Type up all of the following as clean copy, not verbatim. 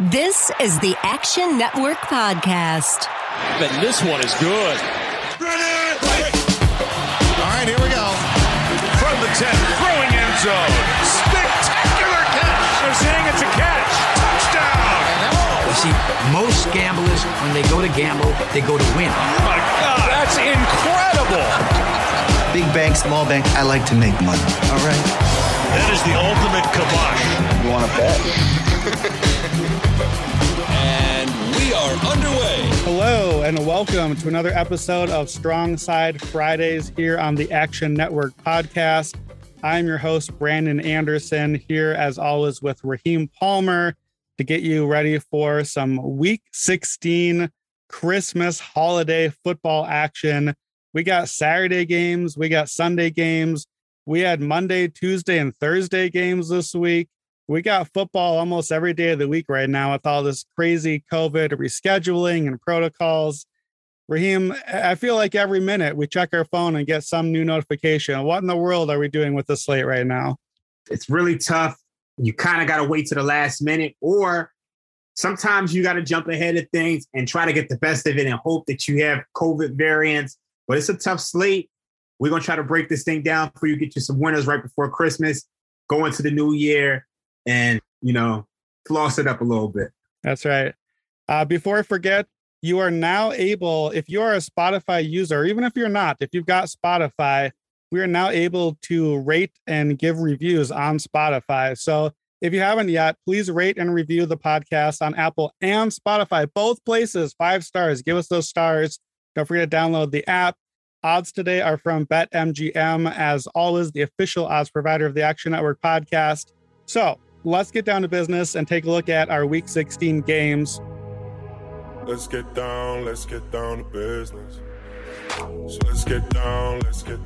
This is the Action Network podcast. And this one is good. All right, here we go. From the 10, throwing end zone. Spectacular catch. They're saying it's a catch. Touchdown. You see, most gamblers, when they go to gamble, they go to win. Oh, my God. That's incredible. Big bank, small bank, I like to make money. All right. That is the ultimate kibosh. You want to bet? And we are underway. Hello and welcome to another episode of Strong Side Fridays here on the Action Network podcast. I'm your host, Brandon Anderson, here as always with Raheem Palmer to get you ready for some Week 16 Christmas holiday football action. We got Saturday games. We got Sunday games. We had Monday, Tuesday, and Thursday games this week. We got football almost every day of the week right now with all this crazy COVID rescheduling and protocols. Raheem, I feel like every minute we check our phone and get some new notification. What in the world are we doing with the slate right now? It's really tough. You kind of got to wait to the last minute, or sometimes you got to jump ahead of things and try to get the best of it and hope that you have COVID variants. But it's a tough slate. We're going to try to break this thing down for you, get you some winners right before Christmas, go into the new year. And, you know, floss it up a little bit. That's right. Before I forget, you are now able, if you are a Spotify user, even if you're not, if you've got Spotify, we are now able to rate and give reviews on Spotify. So if you haven't yet, please rate and review the podcast on Apple and Spotify, both places, 5 stars. Give us those stars. Don't forget to download the app. Odds today are from BetMGM, as always, the official odds provider of the Action Network podcast. So let's get down to business and take a look at our Week 16 games. Let's get down to business. So let's get down to business.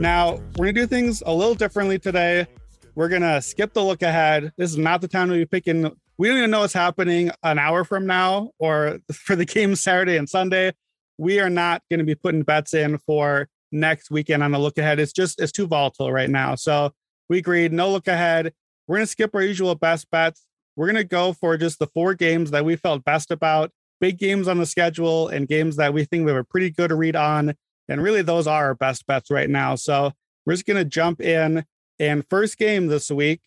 Now, we're going to do things a little differently today. We're going to skip the look ahead. This is not the time to be picking. We don't even know what's happening an hour from now or for the games Saturday and Sunday. We are not going to be putting bets in for next weekend on the look ahead. It's too volatile right now. So we agreed, no look ahead. We're going to skip our usual best bets. We're going to go for just the 4 games that we felt best about, big games on the schedule and games that we think we have a pretty good read on. And really, those are our best bets right now. So we're just going to jump in. And first game this week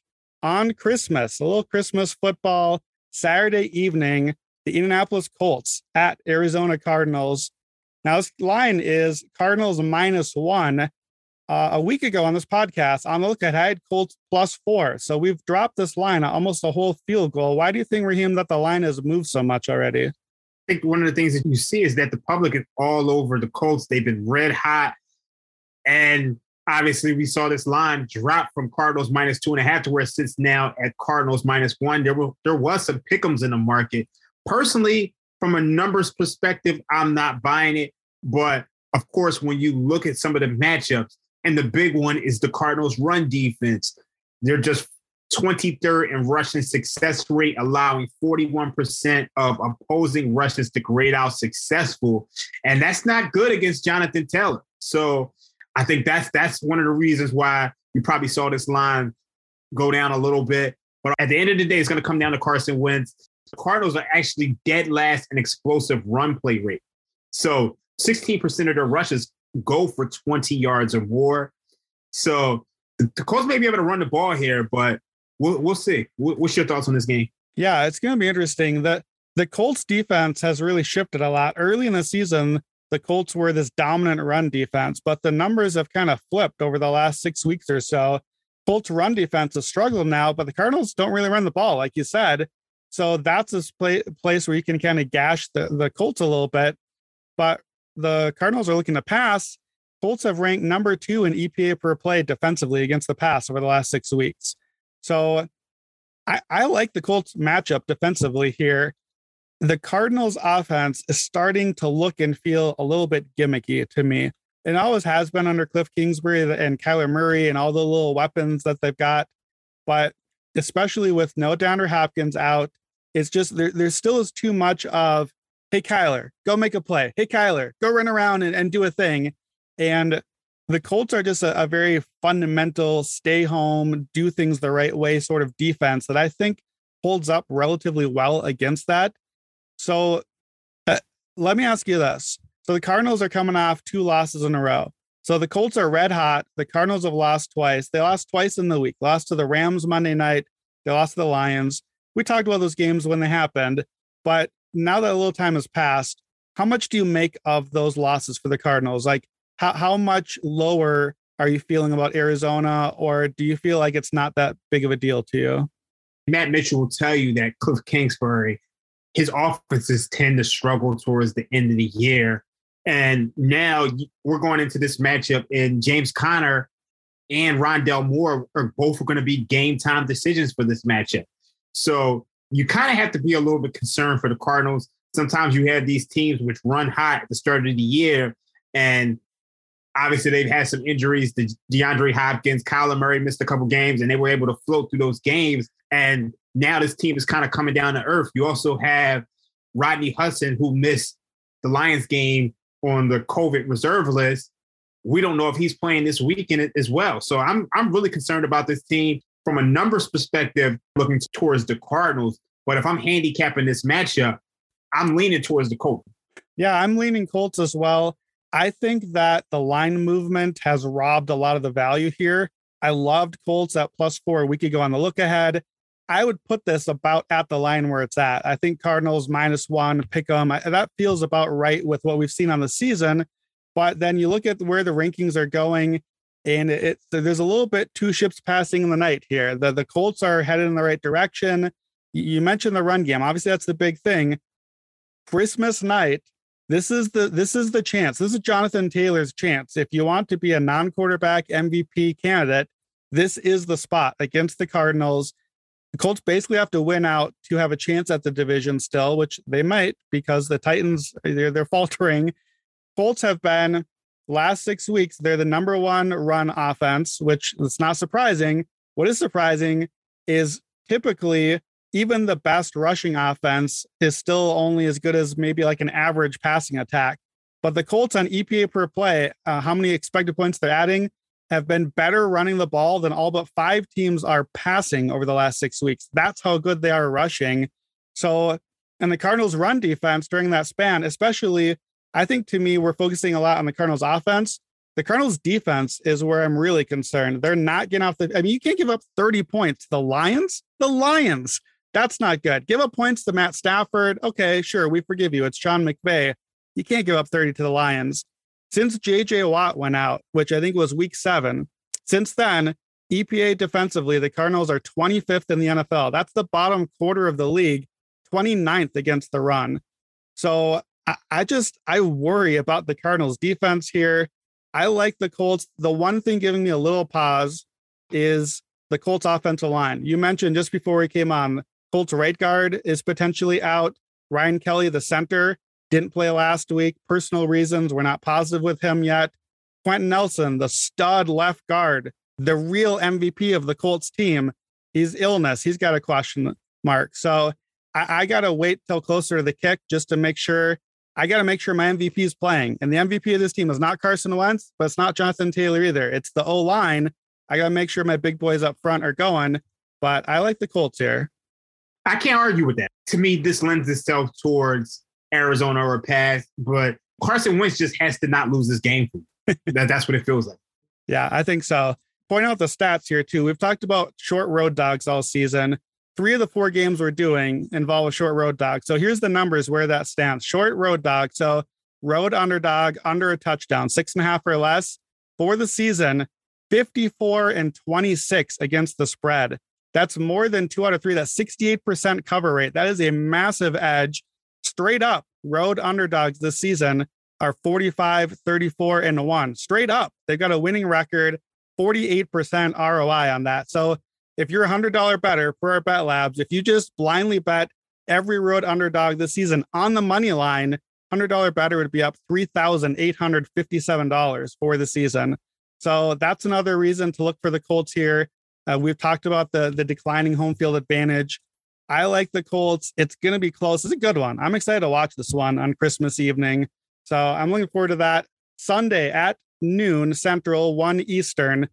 on Christmas, a little Christmas football, Saturday evening, the Indianapolis Colts at Arizona Cardinals. Now, this line is Cardinals -1. A week ago on this podcast, on the look ahead, I had Colts +4. So we've dropped this line almost a whole field goal. Why do you think, Raheem, that the line has moved so much already? I think one of the things that you see is that the public is all over the Colts. They've been red hot. And obviously, we saw this line drop from Cardinals -2.5 to where it sits now at Cardinals -1. There was some pick'ems in the market. Personally, from a numbers perspective, I'm not buying it. But, of course, when you look at some of the matchups, and the big one is the Cardinals' run defense. They're just 23rd in rushing success rate, allowing 41% of opposing rushes to grade out successful. And that's not good against Jonathan Taylor. So I think that's one of the reasons why you probably saw this line go down a little bit. But at the end of the day, it's going to come down to Carson Wentz. The Cardinals are actually dead last in explosive run play rate. So 16% of their rushes go for 20 yards or more. So the Colts may be able to run the ball here, but we'll see. What's your thoughts on this game? Yeah, it's going to be interesting. The Colts defense has really shifted a lot. Early in the season, the Colts were this dominant run defense, but the numbers have kind of flipped over the last 6 weeks or so. Colts run defense has struggled now, but the Cardinals don't really run the ball, like you said. So that's a place where you can kind of gash the Colts a little bit. But the Cardinals are looking to pass. Colts have ranked #2 in EPA per play defensively against the pass over the last 6 weeks. So I like the Colts matchup defensively here. The Cardinals offense is starting to look and feel a little bit gimmicky to me. It always has been under Cliff Kingsbury and Kyler Murray and all the little weapons that they've got. But especially with no DeAndre Hopkins out, it's just there still is too much of, hey, Kyler, go make a play. Hey, Kyler, go run around and do a thing. And the Colts are just a very fundamental, stay home, do things the right way sort of defense that I think holds up relatively well against that. So let me ask you this. So the Cardinals are coming off two losses in a row. So the Colts are red hot. The Cardinals have lost twice. They lost twice in the week, lost to the Rams Monday night. They lost to the Lions. We talked about those games when they happened, but now that a little time has passed, how much do you make of those losses for the Cardinals? Like how much lower are you feeling about Arizona, or do you feel like it's not that big of a deal to you? Matt Mitchell will tell you that Cliff Kingsbury, his offenses tend to struggle towards the end of the year. And now we're going into this matchup, and James Conner and Rondell Moore are both going to be game time decisions for this matchup. So you kind of have to be a little bit concerned for the Cardinals. Sometimes you have these teams which run hot at the start of the year, and obviously they've had some injuries to DeAndre Hopkins. Kyler Murray missed a couple games, and they were able to float through those games. And now this team is kind of coming down to earth. You also have Rodney Hudson, who missed the Lions game on the COVID reserve list. We don't know if he's playing this weekend as well. So I'm really concerned about this team from a numbers perspective, looking towards the Cardinals. But if I'm handicapping this matchup, I'm leaning towards the Colts. Yeah, I'm leaning Colts as well. I think that the line movement has robbed a lot of the value here. I loved Colts at +4 a week ago on the look ahead. I would put this about at the line where it's at. I think Cardinals -1, pick them. That feels about right with what we've seen on the season. But then you look at where the rankings are going, and there's a little bit two ships passing in the night here. The Colts are headed in the right direction. You mentioned the run game. Obviously, that's the big thing. Christmas night, this is the chance. This is Jonathan Taylor's chance. If you want to be a non-quarterback MVP candidate, this is the spot against the Cardinals. The Colts basically have to win out to have a chance at the division still, which they might, because the Titans, they're faltering. Colts have been, last 6 weeks, they're the #1 run offense, which is not surprising. What is surprising is typically even the best rushing offense is still only as good as maybe like an average passing attack. But the Colts on EPA per play, how many expected points they're adding, have been better running the ball than all but 5 teams are passing over the last 6 weeks. That's how good they are rushing. So, and the Cardinals run defense during that span, especially, I think to me, we're focusing a lot on the Cardinals offense. The Cardinals defense is where I'm really concerned. They're not getting off the, I mean, you can't give up 30 points. The Lions, that's not good. Give up points to Matt Stafford. Okay, sure. We forgive you. It's Sean McVay. You can't give up 30 to the Lions. Since J.J. Watt went out, which I think was week 7, since then, EPA defensively, the Cardinals are 25th in the NFL. That's the bottom quarter of the league, 29th against the run. So I worry about the Cardinals defense here. I like the Colts. The one thing giving me a little pause is the Colts offensive line. You mentioned just before we came on, Colts right guard is potentially out. Ryan Kelly, the center, didn't play last week. Personal reasons. We're not positive with him yet. Quentin Nelson, the stud left guard, the real MVP of the Colts team, he's illness. He's got a question mark. So I got to wait till closer to the kick just to make sure. I got to make sure my MVP is playing. And the MVP of this team is not Carson Wentz, but it's not Jonathan Taylor either. It's the O-line. I got to make sure my big boys up front are going. But I like the Colts here. I can't argue with that. To me, this lends itself towards Arizona or a pass, but Carson Wentz just has to not lose this game. That's what it feels like. Yeah, I think so. Point out the stats here too. We've talked about short road dogs all season. 3 of the 4 games we're doing involve a short road dog. So here's the numbers where that stands. Short road dog. So road underdog under a touchdown, 6.5 or less for the season, 54-26 against the spread. That's more than 2 out of 3. That's 68% cover rate. That is a massive edge. Straight up, road underdogs this season are 45-34-1. Straight up, they've got a winning record, 48% ROI on that. So if you're a $100 better for our Bet Labs, if you just blindly bet every road underdog this season on the money line, $100 better would be up $3,857 for the season. So that's another reason to look for the Colts here. We've talked about the declining home field advantage. I like the Colts. It's going to be close. It's a good one. I'm excited to watch this one on Christmas evening. So I'm looking forward to that. Sunday at noon Central, 1 Eastern.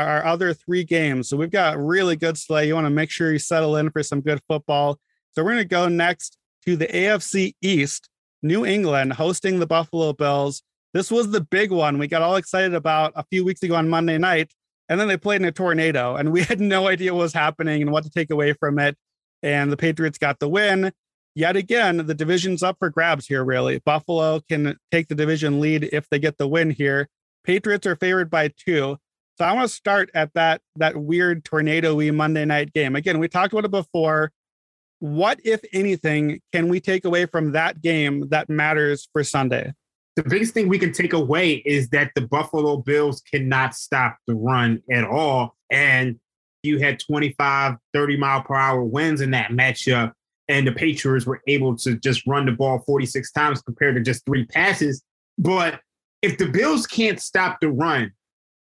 our other three games. So we've got really good slate. You want to make sure you settle in for some good football. So we're going to go next to the AFC East, New England hosting the Buffalo Bills. This was the big one we got all excited about a few weeks ago on Monday night, and then they played in a tornado, and we had no idea what was happening and what to take away from it. And the Patriots got the win. Yet again, the division's up for grabs here, really. Buffalo can take the division lead if they get the win here. Patriots are favored by 2. So I want to start at that weird tornado-y Monday night game. Again, we talked about it before. What, if anything, can we take away from that game that matters for Sunday? The biggest thing we can take away is that the Buffalo Bills cannot stop the run at all. And you had 25, 30-mile-per-hour winds in that matchup, and the Patriots were able to just run the ball 46 times compared to just 3 passes. But if the Bills can't stop the run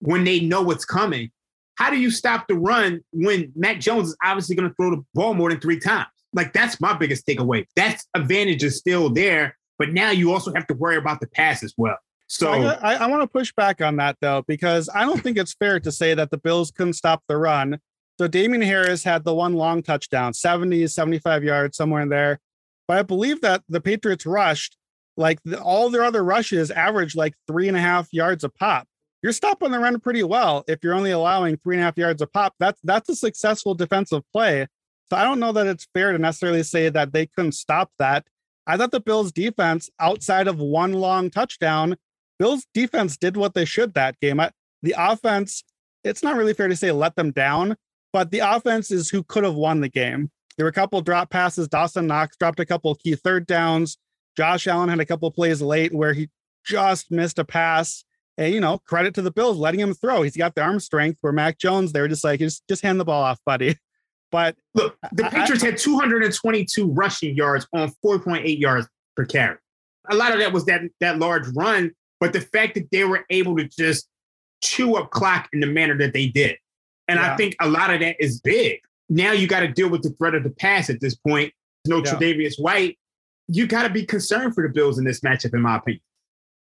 when they know what's coming, how do you stop the run when Mac Jones is obviously going to throw the ball more than 3 times? Like, that's my biggest takeaway. That advantage is still there, but now you also have to worry about the pass as well. So I want to push back on that, though, because I don't think it's fair to say that the Bills couldn't stop the run. So Damian Harris had the one long touchdown, 70, 75 yards, somewhere in there. But I believe that the Patriots rushed, like all their other rushes averaged like 3.5 yards a pop. You're stopping the run pretty well if you're only allowing 3.5 yards a pop. That's a successful defensive play. So I don't know that it's fair to necessarily say that they couldn't stop that. I thought the Bills defense, outside of one long touchdown, Bills defense did what they should that game. The offense, it's not really fair to say let them down, but the offense is who could have won the game. There were a couple drop passes. Dawson Knox dropped a couple key third downs. Josh Allen had a couple plays late where he just missed a pass. And, you know, credit to the Bills, letting him throw. He's got the arm strength where Mac Jones, they were just like, just hand the ball off, buddy. But look, the Patriots had 222 rushing yards on 4.8 yards per carry. A lot of that was that large run, but the fact that they were able to just chew up clock in the manner that they did. And yeah, I think a lot of that is big. Now you got to deal with the threat of the pass at this point. Tre'Davious White. You got to be concerned for the Bills in this matchup, in my opinion.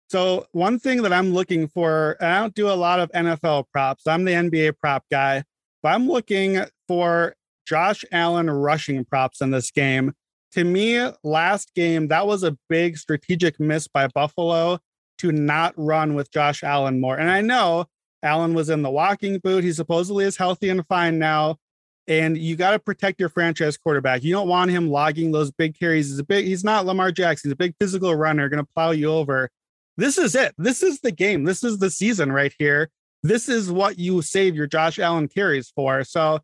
So one thing that I'm looking for, and I don't do a lot of NFL props. I'm the NBA prop guy, but I'm looking for Josh Allen rushing props in this game. To me, last game, that was a big strategic miss by Buffalo to not run with Josh Allen more. And I know Allen was in the walking boot. He supposedly is healthy and fine now. And you got to protect your franchise quarterback. You don't want him logging those big carries. He's not Lamar Jackson. He's a big physical runner, going to plow you over. This is it. This is the game. This is the season right here. This is what you save your Josh Allen carries for. So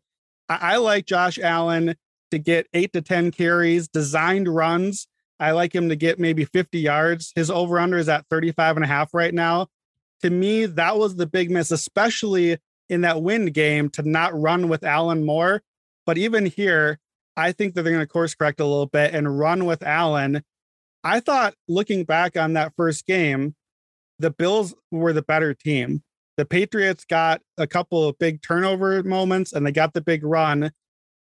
I like Josh Allen to get 8 to 10 carries, designed runs. I like him to get maybe 50 yards. His over-under is at 35.5 right now. To me, that was the big miss, especially in that win game, to not run with Allen more. But even here, I think that they're going to course correct a little bit and run with Allen. I thought, looking back on that first game, the Bills were the better team. The Patriots got a couple of big turnover moments and they got the big run.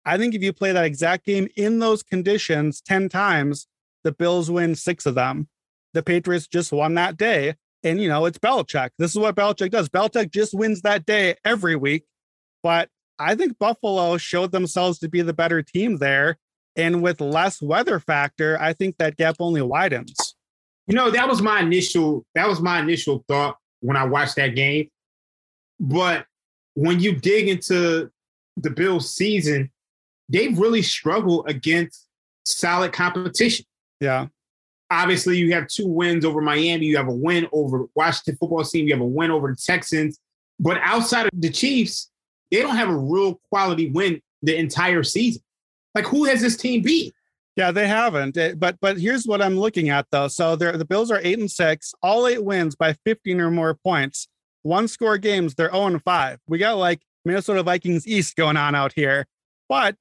I think if you play that exact game in those conditions 10 times, the Bills win 6 of them. The Patriots just won that day. And, you know, it's Belichick. This is what Belichick does. Belichick just wins that day every week. But I think Buffalo showed themselves to be the better team there. And with less weather factor, I think that gap only widens. You know, that was my initial thought when I watched that game. But when you dig into the Bills' season, they've really struggled against solid competition. Yeah. Obviously, you have 2 wins over Miami. You have a win over Washington football team. You have a win over the Texans. But outside of the Chiefs, they don't have a real quality win the entire season. Like, who has this team beat? Yeah, they haven't. But here's what I'm looking at, though. So the Bills are 8-6, all 8 wins by 15 or more points. One-score games, they're 0-5. We got, like, Minnesota Vikings East going on out here. But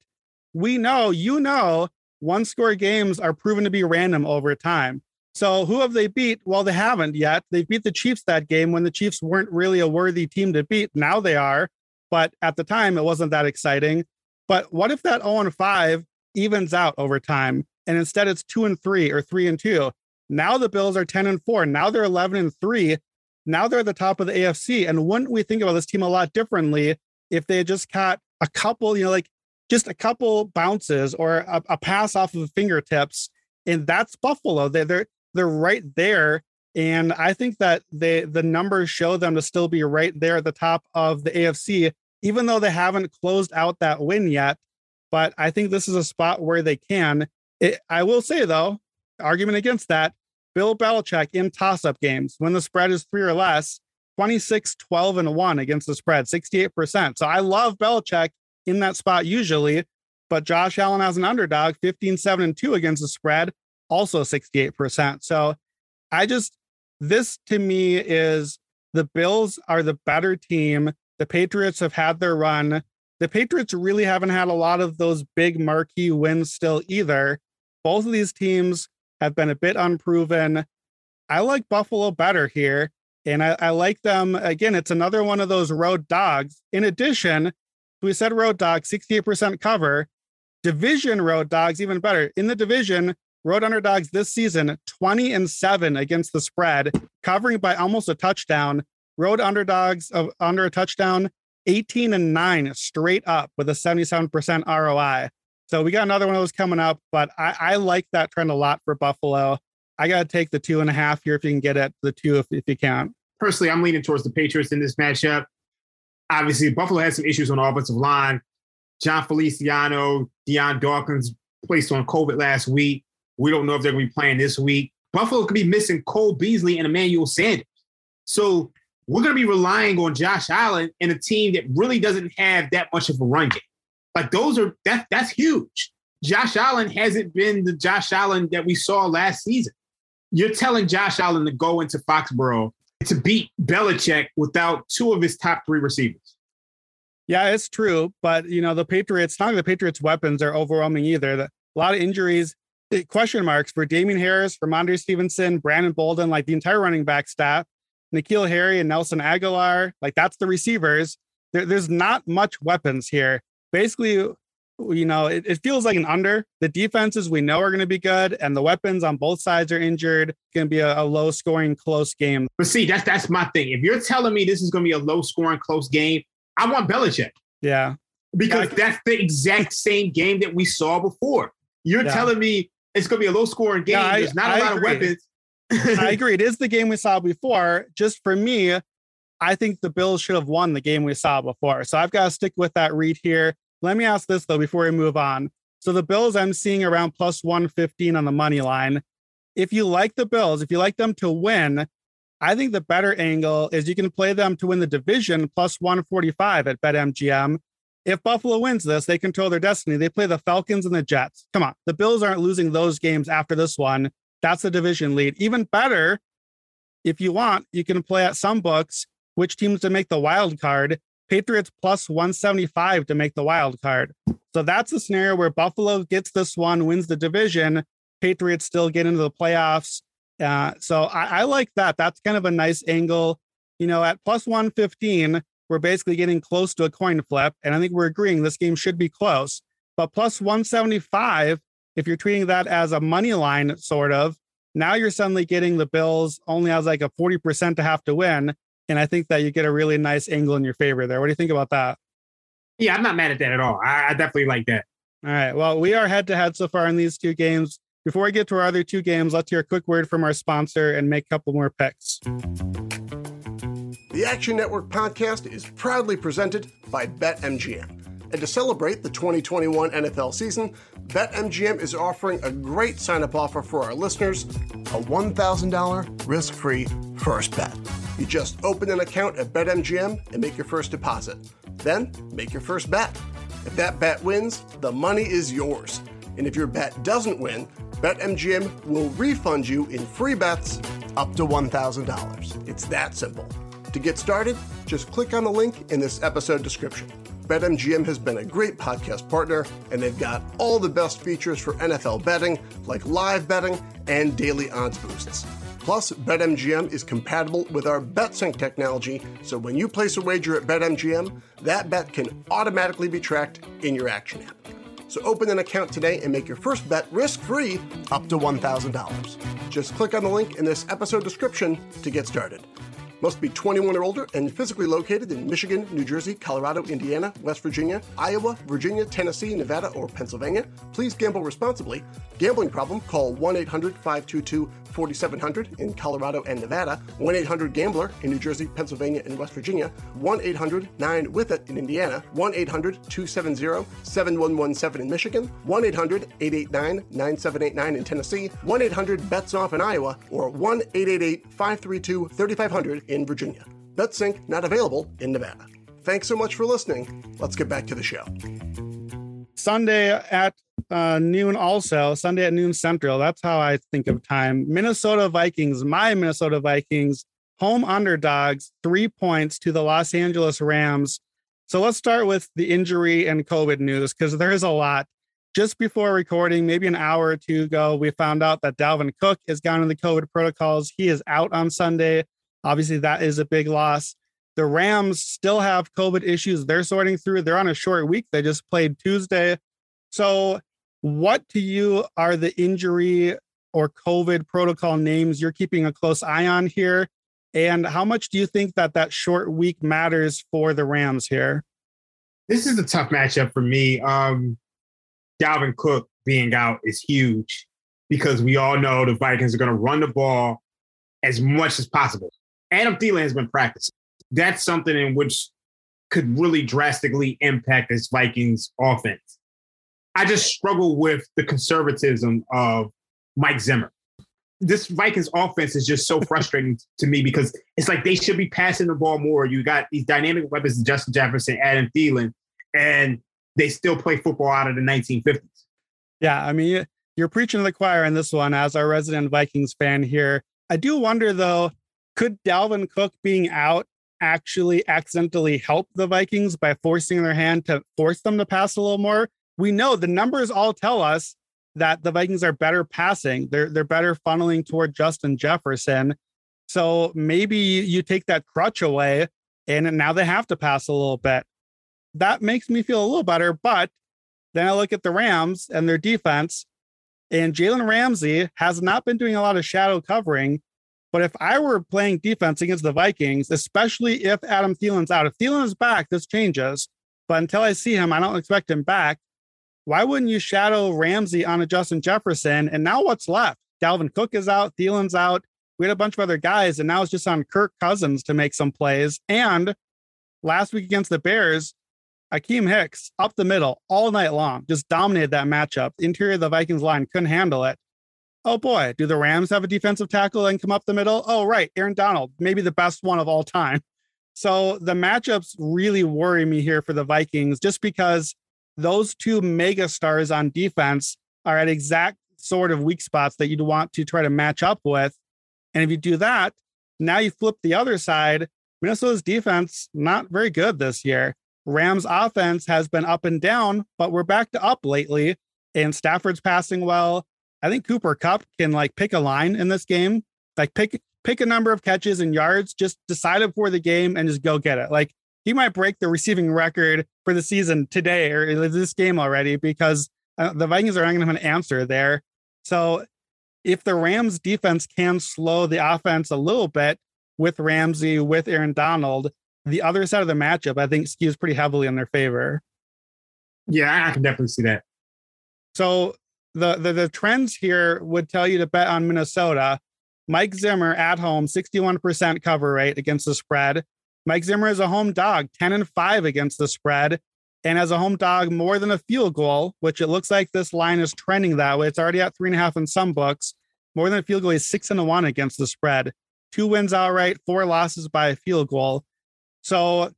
we know, one-score games are proven to be random over time. So who have they beat? Well, they haven't yet. They beat the Chiefs that game when the Chiefs weren't really a worthy team to beat. Now they are. But at the time, it wasn't that exciting. But what if that 0-5 evens out over time? And instead, it's 2-3 or 3-2. Now the Bills are 10-4. Now they're 11-3. Now they're at the top of the AFC. And wouldn't we think about this team a lot differently if they had just caught a couple, you know, like just a couple bounces or a pass off of the fingertips? And that's Buffalo. They're right there. And I think that the numbers show them to still be right there at the top of the AFC, even though they haven't closed out that win yet. But I think this is a spot where they can. I will say, though, argument against that, Bill Belichick in toss-up games, when the spread is 3 or less, 26-12-1 against the spread, 68%. So I love Belichick in that spot usually, but Josh Allen as an underdog, 15-7-2 against the spread, also 68%. So this to me is the Bills are the better team. The Patriots have had their run. The Patriots really haven't had a lot of those big marquee wins still either. Both of these teams have been a bit unproven. I like Buffalo better here, and I like them. Again, it's another one of those road dogs. In addition, we said road dog, 68% cover. Division road dogs, even better. In the division, road underdogs this season, 20-7 against the spread, covering by almost a touchdown. Road underdogs of under a touchdown, 18-9 straight up with a 77% ROI. So we got another one of those coming up, but I like that trend a lot for Buffalo. I got to take the 2.5 here if you can get it, the 2 if you can. Personally, I'm leaning towards the Patriots in this matchup. Obviously, Buffalo has some issues on the offensive line. John Feliciano, Deion Dawkins placed on COVID last week. We don't know if they're going to be playing this week. Buffalo could be missing Cole Beasley and Emmanuel Sanders. So we're going to be relying on Josh Allen and a team that really doesn't have that much of a run game. Like that's huge. Josh Allen hasn't been the Josh Allen that we saw last season. You're telling Josh Allen to go into Foxborough to beat Belichick without 2 of his top 3 receivers. Yeah, it's true. But, you know, the Patriots' weapons are overwhelming either. A lot of injuries. Question marks for Damien Harris, for Ramondre Stevenson, Brandon Bolden, like the entire running back staff, N'Keal Harry and Nelson Aguilar, like that's the receivers. There's not much weapons here. Basically, you know, it feels like an under. The defenses we know are going to be good, and the weapons on both sides are injured. It's going to be a low-scoring, close game. But see, that's my thing. If you're telling me this is going to be a low-scoring, close game, I want Belichick. Yeah. Because that's the exact same game that we saw before. You're telling me it's going to be a low-scoring game. Yeah, there's not a lot of weapons. I agree. It is the game we saw before. Just for me, I think the Bills should have won the game we saw before. So I've got to stick with that read here. Let me ask this, though, before we move on. So the Bills, I'm seeing around plus 115 on the money line. If you like the Bills, if you like them to win, I think the better angle is you can play them to win the division plus 145 at BetMGM. If Buffalo wins this, they control their destiny. They play the Falcons and the Jets. Come on. The Bills aren't losing those games after this one. That's the division lead. Even better, if you want, you can play at some books which teams to make the wild card. Patriots plus 175 to make the wild card. So that's the scenario where Buffalo gets this one, wins the division. Patriots still get into the playoffs. So I like that. That's kind of a nice angle. You know, at plus 115, we're basically getting close to a coin flip. And I think we're agreeing this game should be close. But plus 175, if you're treating that as a money line, sort of, now you're suddenly getting the Bills only as like a 40% to have to win. And I think that you get a really nice angle in your favor there. What do you think about that? Yeah, I'm not mad at that at all. I definitely like that. All right. Well, we are head-to-head so far in these 2 games. Before we get to our other 2 games, let's hear a quick word from our sponsor and make a couple more picks. The Action Network podcast is proudly presented by BetMGM. And to celebrate the 2021 NFL season, BetMGM is offering a great sign-up offer for our listeners, a $1,000 risk-free first bet. You just open an account at BetMGM and make your first deposit. Then make your first bet. If that bet wins, the money is yours. And if your bet doesn't win, BetMGM will refund you in free bets up to $1,000. It's that simple. To get started, just click on the link in this episode description. BetMGM has been a great podcast partner, and they've got all the best features for NFL betting, like live betting and daily odds boosts. Plus, BetMGM is compatible with our BetSync technology, so when you place a wager at BetMGM, that bet can automatically be tracked in your Action app. So open an account today and make your first bet risk-free up to $1,000. Just click on the link in this episode description to get started. Must be 21 or older and physically located in Michigan, New Jersey, Colorado, Indiana, West Virginia, Iowa, Virginia, Tennessee, Nevada, or Pennsylvania. Please gamble responsibly. Gambling problem? Call 1-800-522-4700 in Colorado and Nevada, 1-800-GAMBLER in New Jersey, Pennsylvania, and West Virginia, 1-800-9-WITH-IT in Indiana, 1-800-270-7117 in Michigan, 1-800-889-9789 in Tennessee, 1-800-BETS-OFF in Iowa, or 1-888-532-3500 in Virginia. BetSync not available in Nevada. Thanks so much for listening. Let's get back to the show. Sunday at noon also. Sunday at noon Central. That's how I think of time. Minnesota Vikings, my Minnesota Vikings, home underdogs, 3 points to the Los Angeles Rams. So let's start with the injury and COVID news, because there is a lot. Just before recording, maybe an hour or two ago, we found out that Dalvin Cook has gone into the COVID protocols. He is out on Sunday. Obviously, that is a big loss. The Rams still have COVID issues they're sorting through. They're on a short week. They just played Tuesday. So what to you are the injury or COVID protocol names you're keeping a close eye on here? And how much do you think that that short week matters for the Rams here? This is a tough matchup for me. Dalvin Cook being out is huge because we all know the Vikings are going to run the ball as much as possible. Adam Thielen has been practicing. That's something in which could really drastically impact this Vikings offense. I just struggle with the conservatism of Mike Zimmer. This Vikings offense is just so frustrating to me because it's like they should be passing the ball more. You got these dynamic weapons, Justin Jefferson, Adam Thielen, and they still play football out of the 1950s. Yeah, I mean, you're preaching to the choir in this one as our resident Vikings fan here. I do wonder, though, could Dalvin Cook being out actually accidentally help the Vikings by forcing their hand to force them to pass a little more? We know the numbers all tell us that the Vikings are better passing. They're better funneling toward Justin Jefferson. So maybe you take that crutch away and now they have to pass a little bit. That makes me feel a little better. But then I look at the Rams and their defense, and Jalen Ramsey has not been doing a lot of shadow covering. But if I were playing defense against the Vikings, especially if Adam Thielen's out, if Thielen is back, this changes. But until I see him, I don't expect him back. Why wouldn't you shadow Ramsey on a Justin Jefferson? And now what's left? Dalvin Cook is out. Thielen's out. We had a bunch of other guys, and now it's just on Kirk Cousins to make some plays. And last week against the Bears, Akeem Hicks up the middle all night long, just dominated that matchup. The interior of the Vikings line couldn't handle it. Oh boy, do the Rams have a defensive tackle and come up the middle? Oh, right. Aaron Donald, maybe the best one of all time. So the matchups really worry me here for the Vikings, just because those two mega stars on defense are at exact sort of weak spots that you'd want to try to match up with. And if you do that, now you flip the other side. Minnesota's defense, not very good this year. Rams offense has been up and down, but we're back to up lately. And Stafford's passing well. I think Cooper Kupp can pick a line in this game, pick a number of catches and yards, just decide it before the game and just go get it. He might break the receiving record for the season today or this game already, because the Vikings are not going to have an answer there. So if the Rams defense can slow the offense a little bit with Ramsey, with Aaron Donald, the other side of the matchup, I think, skews pretty heavily in their favor. Yeah, I can definitely see that. So the trends here would tell you to bet on Minnesota. Mike Zimmer at home, 61% cover rate against the spread. Mike Zimmer is a home dog, 10-5 against the spread, and as a home dog, more than a field goal, which it looks like this line is trending that way. It's already at 3.5 in some books. More than a field goal is 6-1 against the spread. 2 wins outright, 4 losses by a field goal. So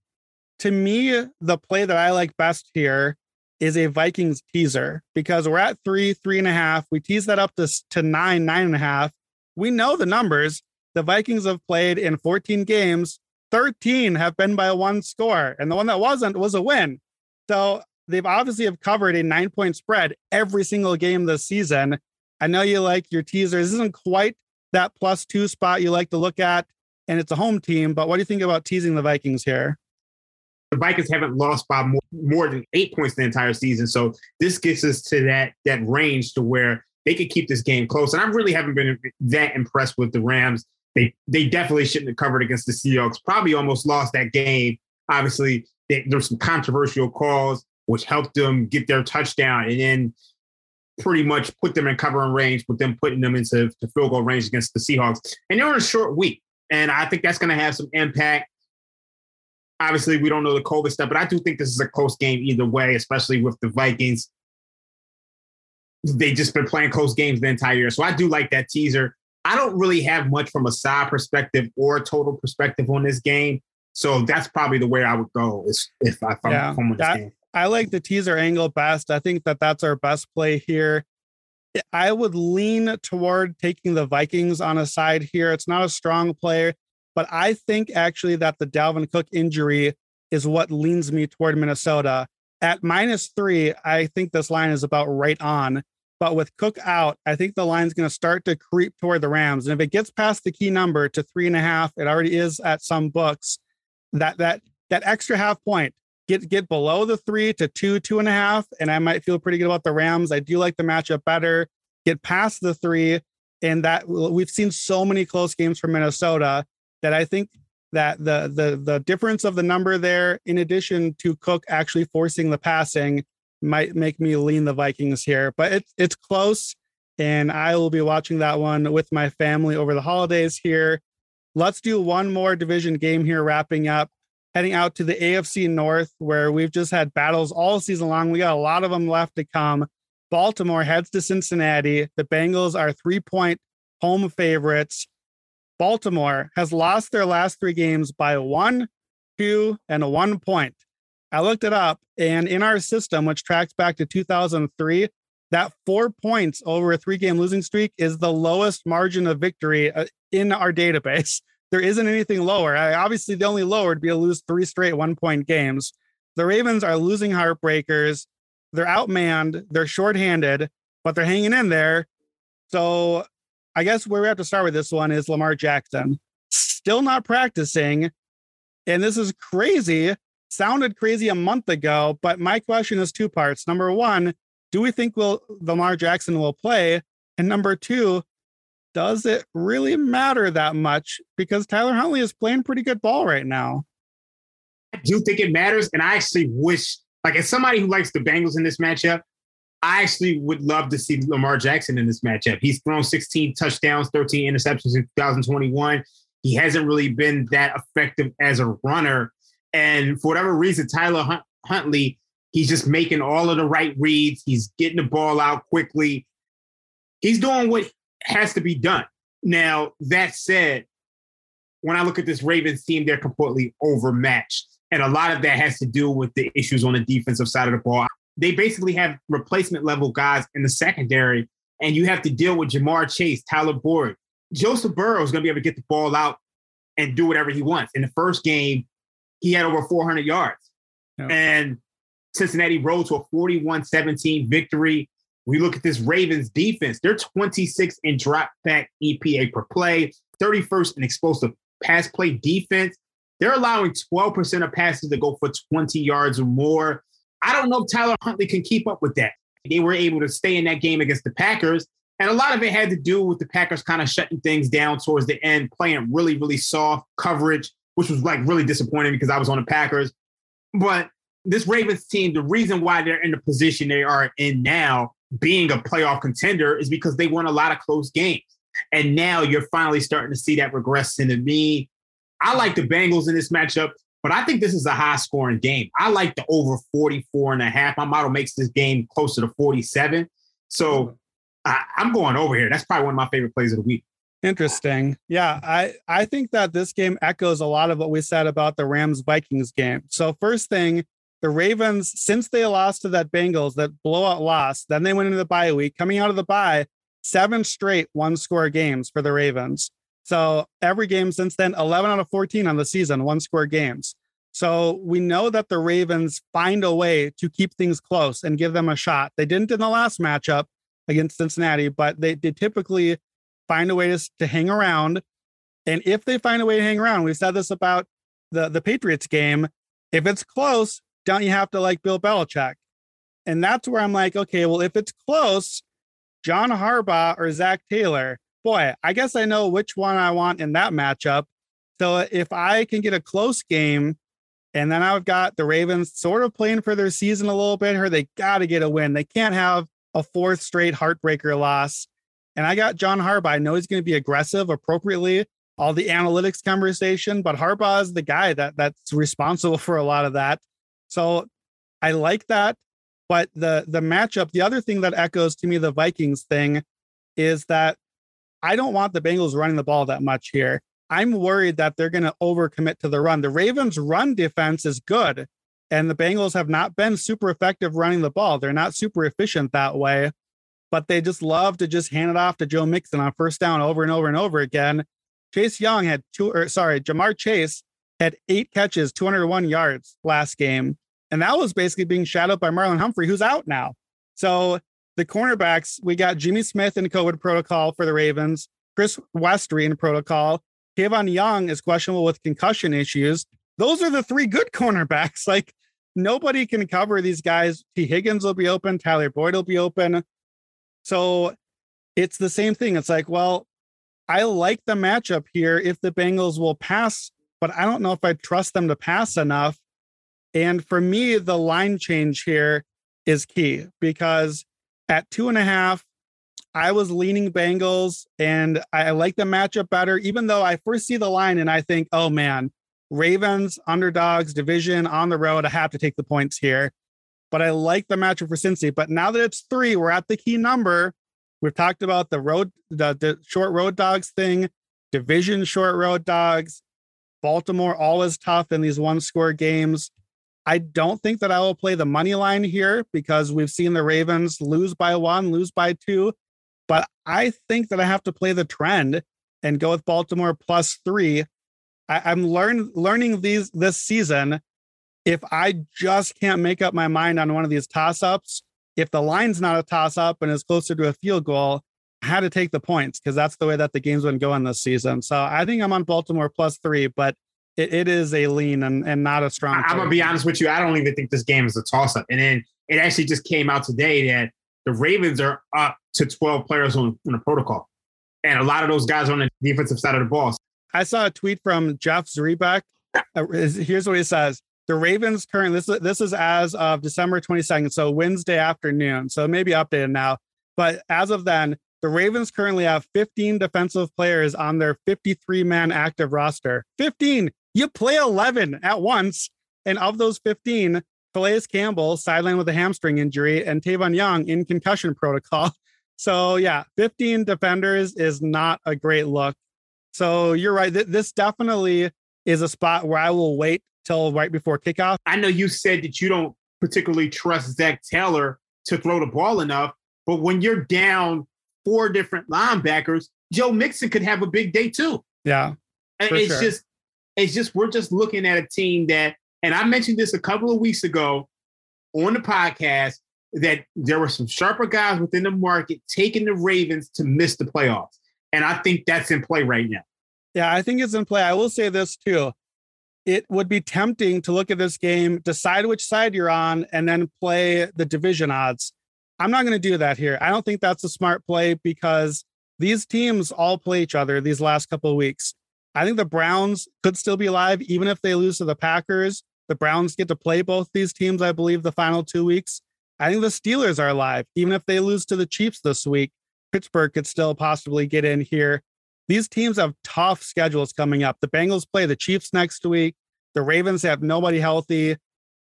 to me, the play that I like best here is a Vikings teaser, because we're at 3, 3.5. We tease that up to 9, 9.5. We know the numbers. The Vikings have played in 14 games. 13 have been by 1 score, and the one that wasn't was a win. So they've obviously have covered a 9-point spread every single game this season. I know you like your teasers. This isn't quite that +2 spot you like to look at, and it's a home team, but what do you think about teasing the Vikings here? The Vikings haven't lost by more than 8 points the entire season, so this gets us to that range to where they could keep this game close, and I really haven't been that impressed with the Rams They definitely shouldn't have covered against the Seahawks. Probably almost lost that game. Obviously, there were some controversial calls, which helped them get their touchdown and then pretty much put them in covering range, with them putting them into the field goal range against the Seahawks. And they're in a short week, and I think that's going to have some impact. Obviously, we don't know the COVID stuff, but I do think this is a close game either way, especially with the Vikings. They've just been playing close games the entire year. So I do like that teaser. I don't really have much from a side perspective or a total perspective on this game. So that's probably the way I would go is if I found home with this game. I like the teaser angle best. I think that that's our best play here. I would lean toward taking the Vikings on a side here. It's not a strong player, but I think actually that the Dalvin Cook injury is what leans me toward Minnesota. At -3, I think this line is about right on. But with Cook out, I think the line's going to start to creep toward the Rams. And if it gets past the key number to 3.5, it already is at some books, that extra half point, get below the 3 to 2.5, and I might feel pretty good about the Rams. I do like the matchup better. Get past the 3, and that we've seen so many close games from Minnesota that I think that the difference of the number there, in addition to Cook actually forcing the passing, might make me lean the Vikings here. But it's close, and I will be watching that one with my family over the holidays here. Let's do one more division game here, wrapping up. Heading out to the AFC North, where we've just had battles all season long. We got a lot of them left to come. Baltimore heads to Cincinnati. The Bengals are 3-point home favorites. Baltimore has lost their last 3 games by 1, 2, and 1 point. I looked it up, and in our system, which tracks back to 2003, that 4 points over a 3-game losing streak is the lowest margin of victory in our database. There isn't anything lower. Obviously, the only lower would be to lose 3 straight 1-point games. The Ravens are losing heartbreakers. They're outmanned. They're shorthanded, but they're hanging in there. So I guess where we have to start with this one is Lamar Jackson. Still not practicing. And this is crazy. Sounded crazy a month ago, but my question is 2 parts. Number 1, do we think Lamar Jackson will play? And number 2, does it really matter that much? Because Tyler Huntley is playing pretty good ball right now. I do think it matters. And I actually wish, like, as somebody who likes the Bengals in this matchup, I actually would love to see Lamar Jackson in this matchup. He's thrown 16 touchdowns, 13 interceptions in 2021. He hasn't really been that effective as a runner. And for whatever reason, Tyler Huntley, he's just making all of the right reads. He's getting the ball out quickly. He's doing what has to be done. Now, that said, when I look at this Ravens team, they're completely overmatched. And a lot of that has to do with the issues on the defensive side of the ball. They basically have replacement level guys in the secondary, and you have to deal with Jamar Chase, Tyler Boyd. Joseph Burrow is going to be able to get the ball out and do whatever he wants. In the first game, he had over 400 yards. Yeah. And Cincinnati rode to a 41-17 victory. We look at this Ravens defense. They're 26th in drop back EPA per play, 31st in explosive pass play defense. They're allowing 12% of passes to go for 20 yards or more. I don't know if Tyler Huntley can keep up with that. They were able to stay in that game against the Packers, and a lot of it had to do with the Packers kind of shutting things down towards the end, playing really, really soft coverage, which was like really disappointing because I was on the Packers. But this Ravens team, the reason why they're in the position they are in now, being a playoff contender, is because they won a lot of close games. And now you're finally starting to see that regress into me. I like the Bengals in this matchup, but I think this is a high-scoring game. I like the over 44.5. My model makes this game closer to 47. So I'm going over here. That's probably one of my favorite plays of the week. Interesting. Yeah, I think that this game echoes a lot of what we said about the Rams-Vikings game. So first thing, the Ravens, since they lost to that Bengals, that blowout loss, then they went into the bye week. Coming out of the bye, 7 straight 1-score games for the Ravens. So every game since then, 11 out of 14 on the season, 1-score games. So we know that the Ravens find a way to keep things close and give them a shot. They didn't in the last matchup against Cincinnati, but they typically find a way to hang around. And if they find a way to hang around, we've said this about the Patriots game, if it's close, don't you have to like Bill Belichick? And that's where I'm like, okay, well, if it's close, John Harbaugh or Zach Taylor, boy, I guess I know which one I want in that matchup. So if I can get a close game, and then I've got the Ravens sort of playing for their season a little bit here, they got to get a win. They can't have a fourth straight heartbreaker loss. And I got John Harbaugh. I know he's going to be aggressive appropriately, all the analytics conversation, but Harbaugh is the guy that's responsible for a lot of that. So I like that. But the matchup, the other thing that echoes to me, the Vikings thing, is that I don't want the Bengals running the ball that much here. I'm worried that they're going to overcommit to the run. The Ravens' run defense is good, and the Bengals have not been super effective running the ball. They're not super efficient that way, but they just love to just hand it off to Joe Mixon on first down over and over and over again. Jamar Chase had 8 catches, 201 yards last game. And that was basically being shadowed by Marlon Humphrey, who's out now. So the cornerbacks, we got Jimmy Smith in COVID protocol for the Ravens, Chris Westry in protocol, Kayvon Young is questionable with concussion issues. Those are the 3 good cornerbacks. Like, nobody can cover these guys. T. Higgins will be open. Tyler Boyd will be open. So it's the same thing. It's like, well, I like the matchup here if the Bengals will pass, but I don't know if I trust them to pass enough. And for me, the line change here is key, because at 2.5, I was leaning Bengals, and I like the matchup better, even though I first see the line and I think, oh man, Ravens, underdogs, division, on the road, I have to take the points here. But I like the matchup for Cincy. But now that it's 3, we're at the key number. We've talked about the short road dogs thing, division short road dogs, Baltimore all is tough in these one-score games. I don't think that I will play the money line here, because we've seen the Ravens lose by 1, lose by 2. But I think that I have to play the trend and go with Baltimore +3. I'm learning this season. If I just can't make up my mind on one of these toss-ups, if the line's not a toss-up and is closer to a field goal, I had to take the points, because that's the way that the game's been going this season. So I think I'm on Baltimore +3, but it is a lean and not a strong. I'm going to be honest with you. I don't even think this game is a toss-up. And then it actually just came out today that the Ravens are up to 12 players on the protocol. And a lot of those guys are on the defensive side of the ball. I saw a tweet from Jeff Zrebeck. Here's what he says. The Ravens currently, this is as of December 22nd, so Wednesday afternoon. So maybe updated now. But as of then, the Ravens currently have 15 defensive players on their 53-man active roster. 15! You play 11 at once, and of those 15, Calais Campbell sidelined with a hamstring injury and Tavon Young in concussion protocol. So yeah, 15 defenders is not a great look. So you're right. This definitely is a spot where I will wait till right before kickoff. I know you said that you don't particularly trust Zach Taylor to throw the ball enough, but when you're down 4 different linebackers, Joe Mixon could have a big day too. Yeah, and it's just we're just looking at a team that, and I mentioned this a couple of weeks ago on the podcast, that there were some sharper guys within the market taking the Ravens to miss the playoffs. And I think that's in play right now. Yeah, I think it's in play. I will say this too. It would be tempting to look at this game, decide which side you're on, and then play the division odds. I'm not going to do that here. I don't think that's a smart play, because these teams all play each other these last couple of weeks. I think the Browns could still be alive, even if they lose to the Packers. The Browns get to play both these teams, I believe, the final 2 weeks. I think the Steelers are alive, even if they lose to the Chiefs this week. Pittsburgh could still possibly get in here. These teams have tough schedules coming up. The Bengals play the Chiefs next week. The Ravens have nobody healthy.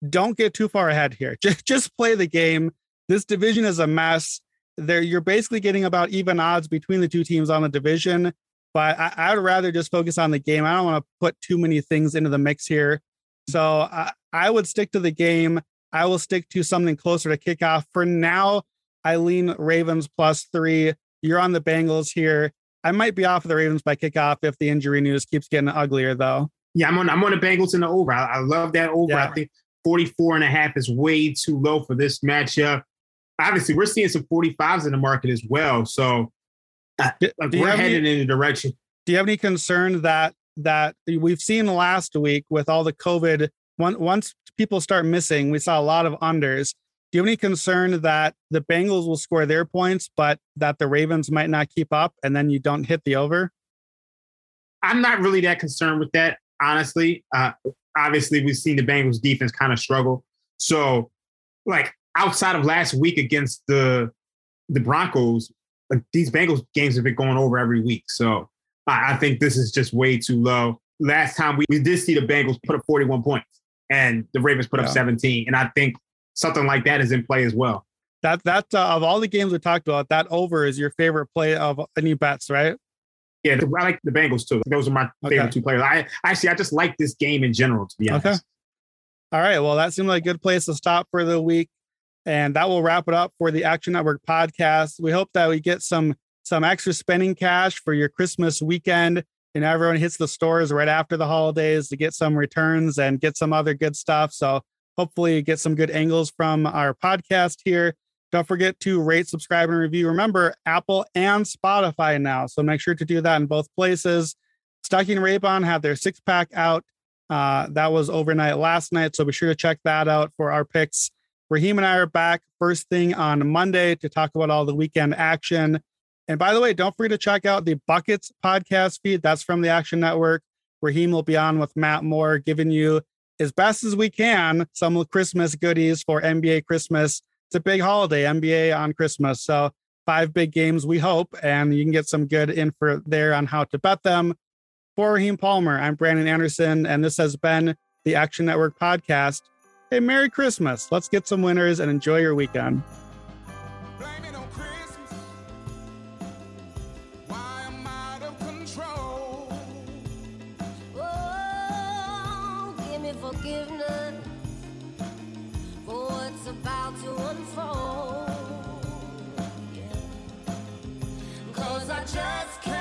Don't get too far ahead here. Just play the game. This division is a mess. You're basically getting about even odds between the two teams on the division. But I would rather just focus on the game. I don't want to put too many things into the mix here. So I would stick to the game. I will stick to something closer to kickoff. For now, I lean Ravens +3. You're on the Bengals here. I might be off of the Ravens by kickoff if the injury news keeps getting uglier, though. Yeah, I'm on the Bengals in the over. I love that over. Yeah. I think 44.5 is way too low for this matchup. Obviously, we're seeing some 45s in the market as well. So we're headed in a direction. Do you have any concern that we've seen last week with all the COVID? Once people start missing, we saw a lot of unders. Do you have any concern that the Bengals will score their points, but that the Ravens might not keep up and then you don't hit the over? I'm not really that concerned with that, honestly. Obviously, we've seen the Bengals defense kind of struggle. So, like, outside of last week against the Broncos, like, these Bengals games have been going over every week. So I think this is just way too low. Last time we did see the Bengals put up 41 points and the Ravens put up 17. And I think something like that is in play as well. That of all the games we talked about, that over is your favorite play of any bets, right? Yeah, I like the Bengals too. Those are my favorite two players. I just like this game in general, to be honest. Okay. All right. Well, that seemed like a good place to stop for the week. And that will wrap it up for the Action Network podcast. We hope that we get some extra spending cash for your Christmas weekend. And everyone hits the stores right after the holidays to get some returns and get some other good stuff. So hopefully get some good angles from our podcast here. Don't forget to rate, subscribe, and review. Remember, Apple and Spotify now. So make sure to do that in both places. Stocking Raybon have their 6-pack out. That was overnight last night. So be sure to check that out for our picks. Raheem and I are back first thing on Monday to talk about all the weekend action. And by the way, don't forget to check out the Buckets podcast feed. That's from the Action Network. Raheem will be on with Matt Moore, giving you as best as we can some Christmas goodies for NBA Christmas. It's a big holiday, NBA on Christmas. So 5 big games, we hope, and you can get some good info there on how to bet them. For Raheem Palmer, I'm Brandon Anderson, and this has been the Action Network podcast. Hey, Merry Christmas. Let's get some winners and enjoy your weekend. Just can't.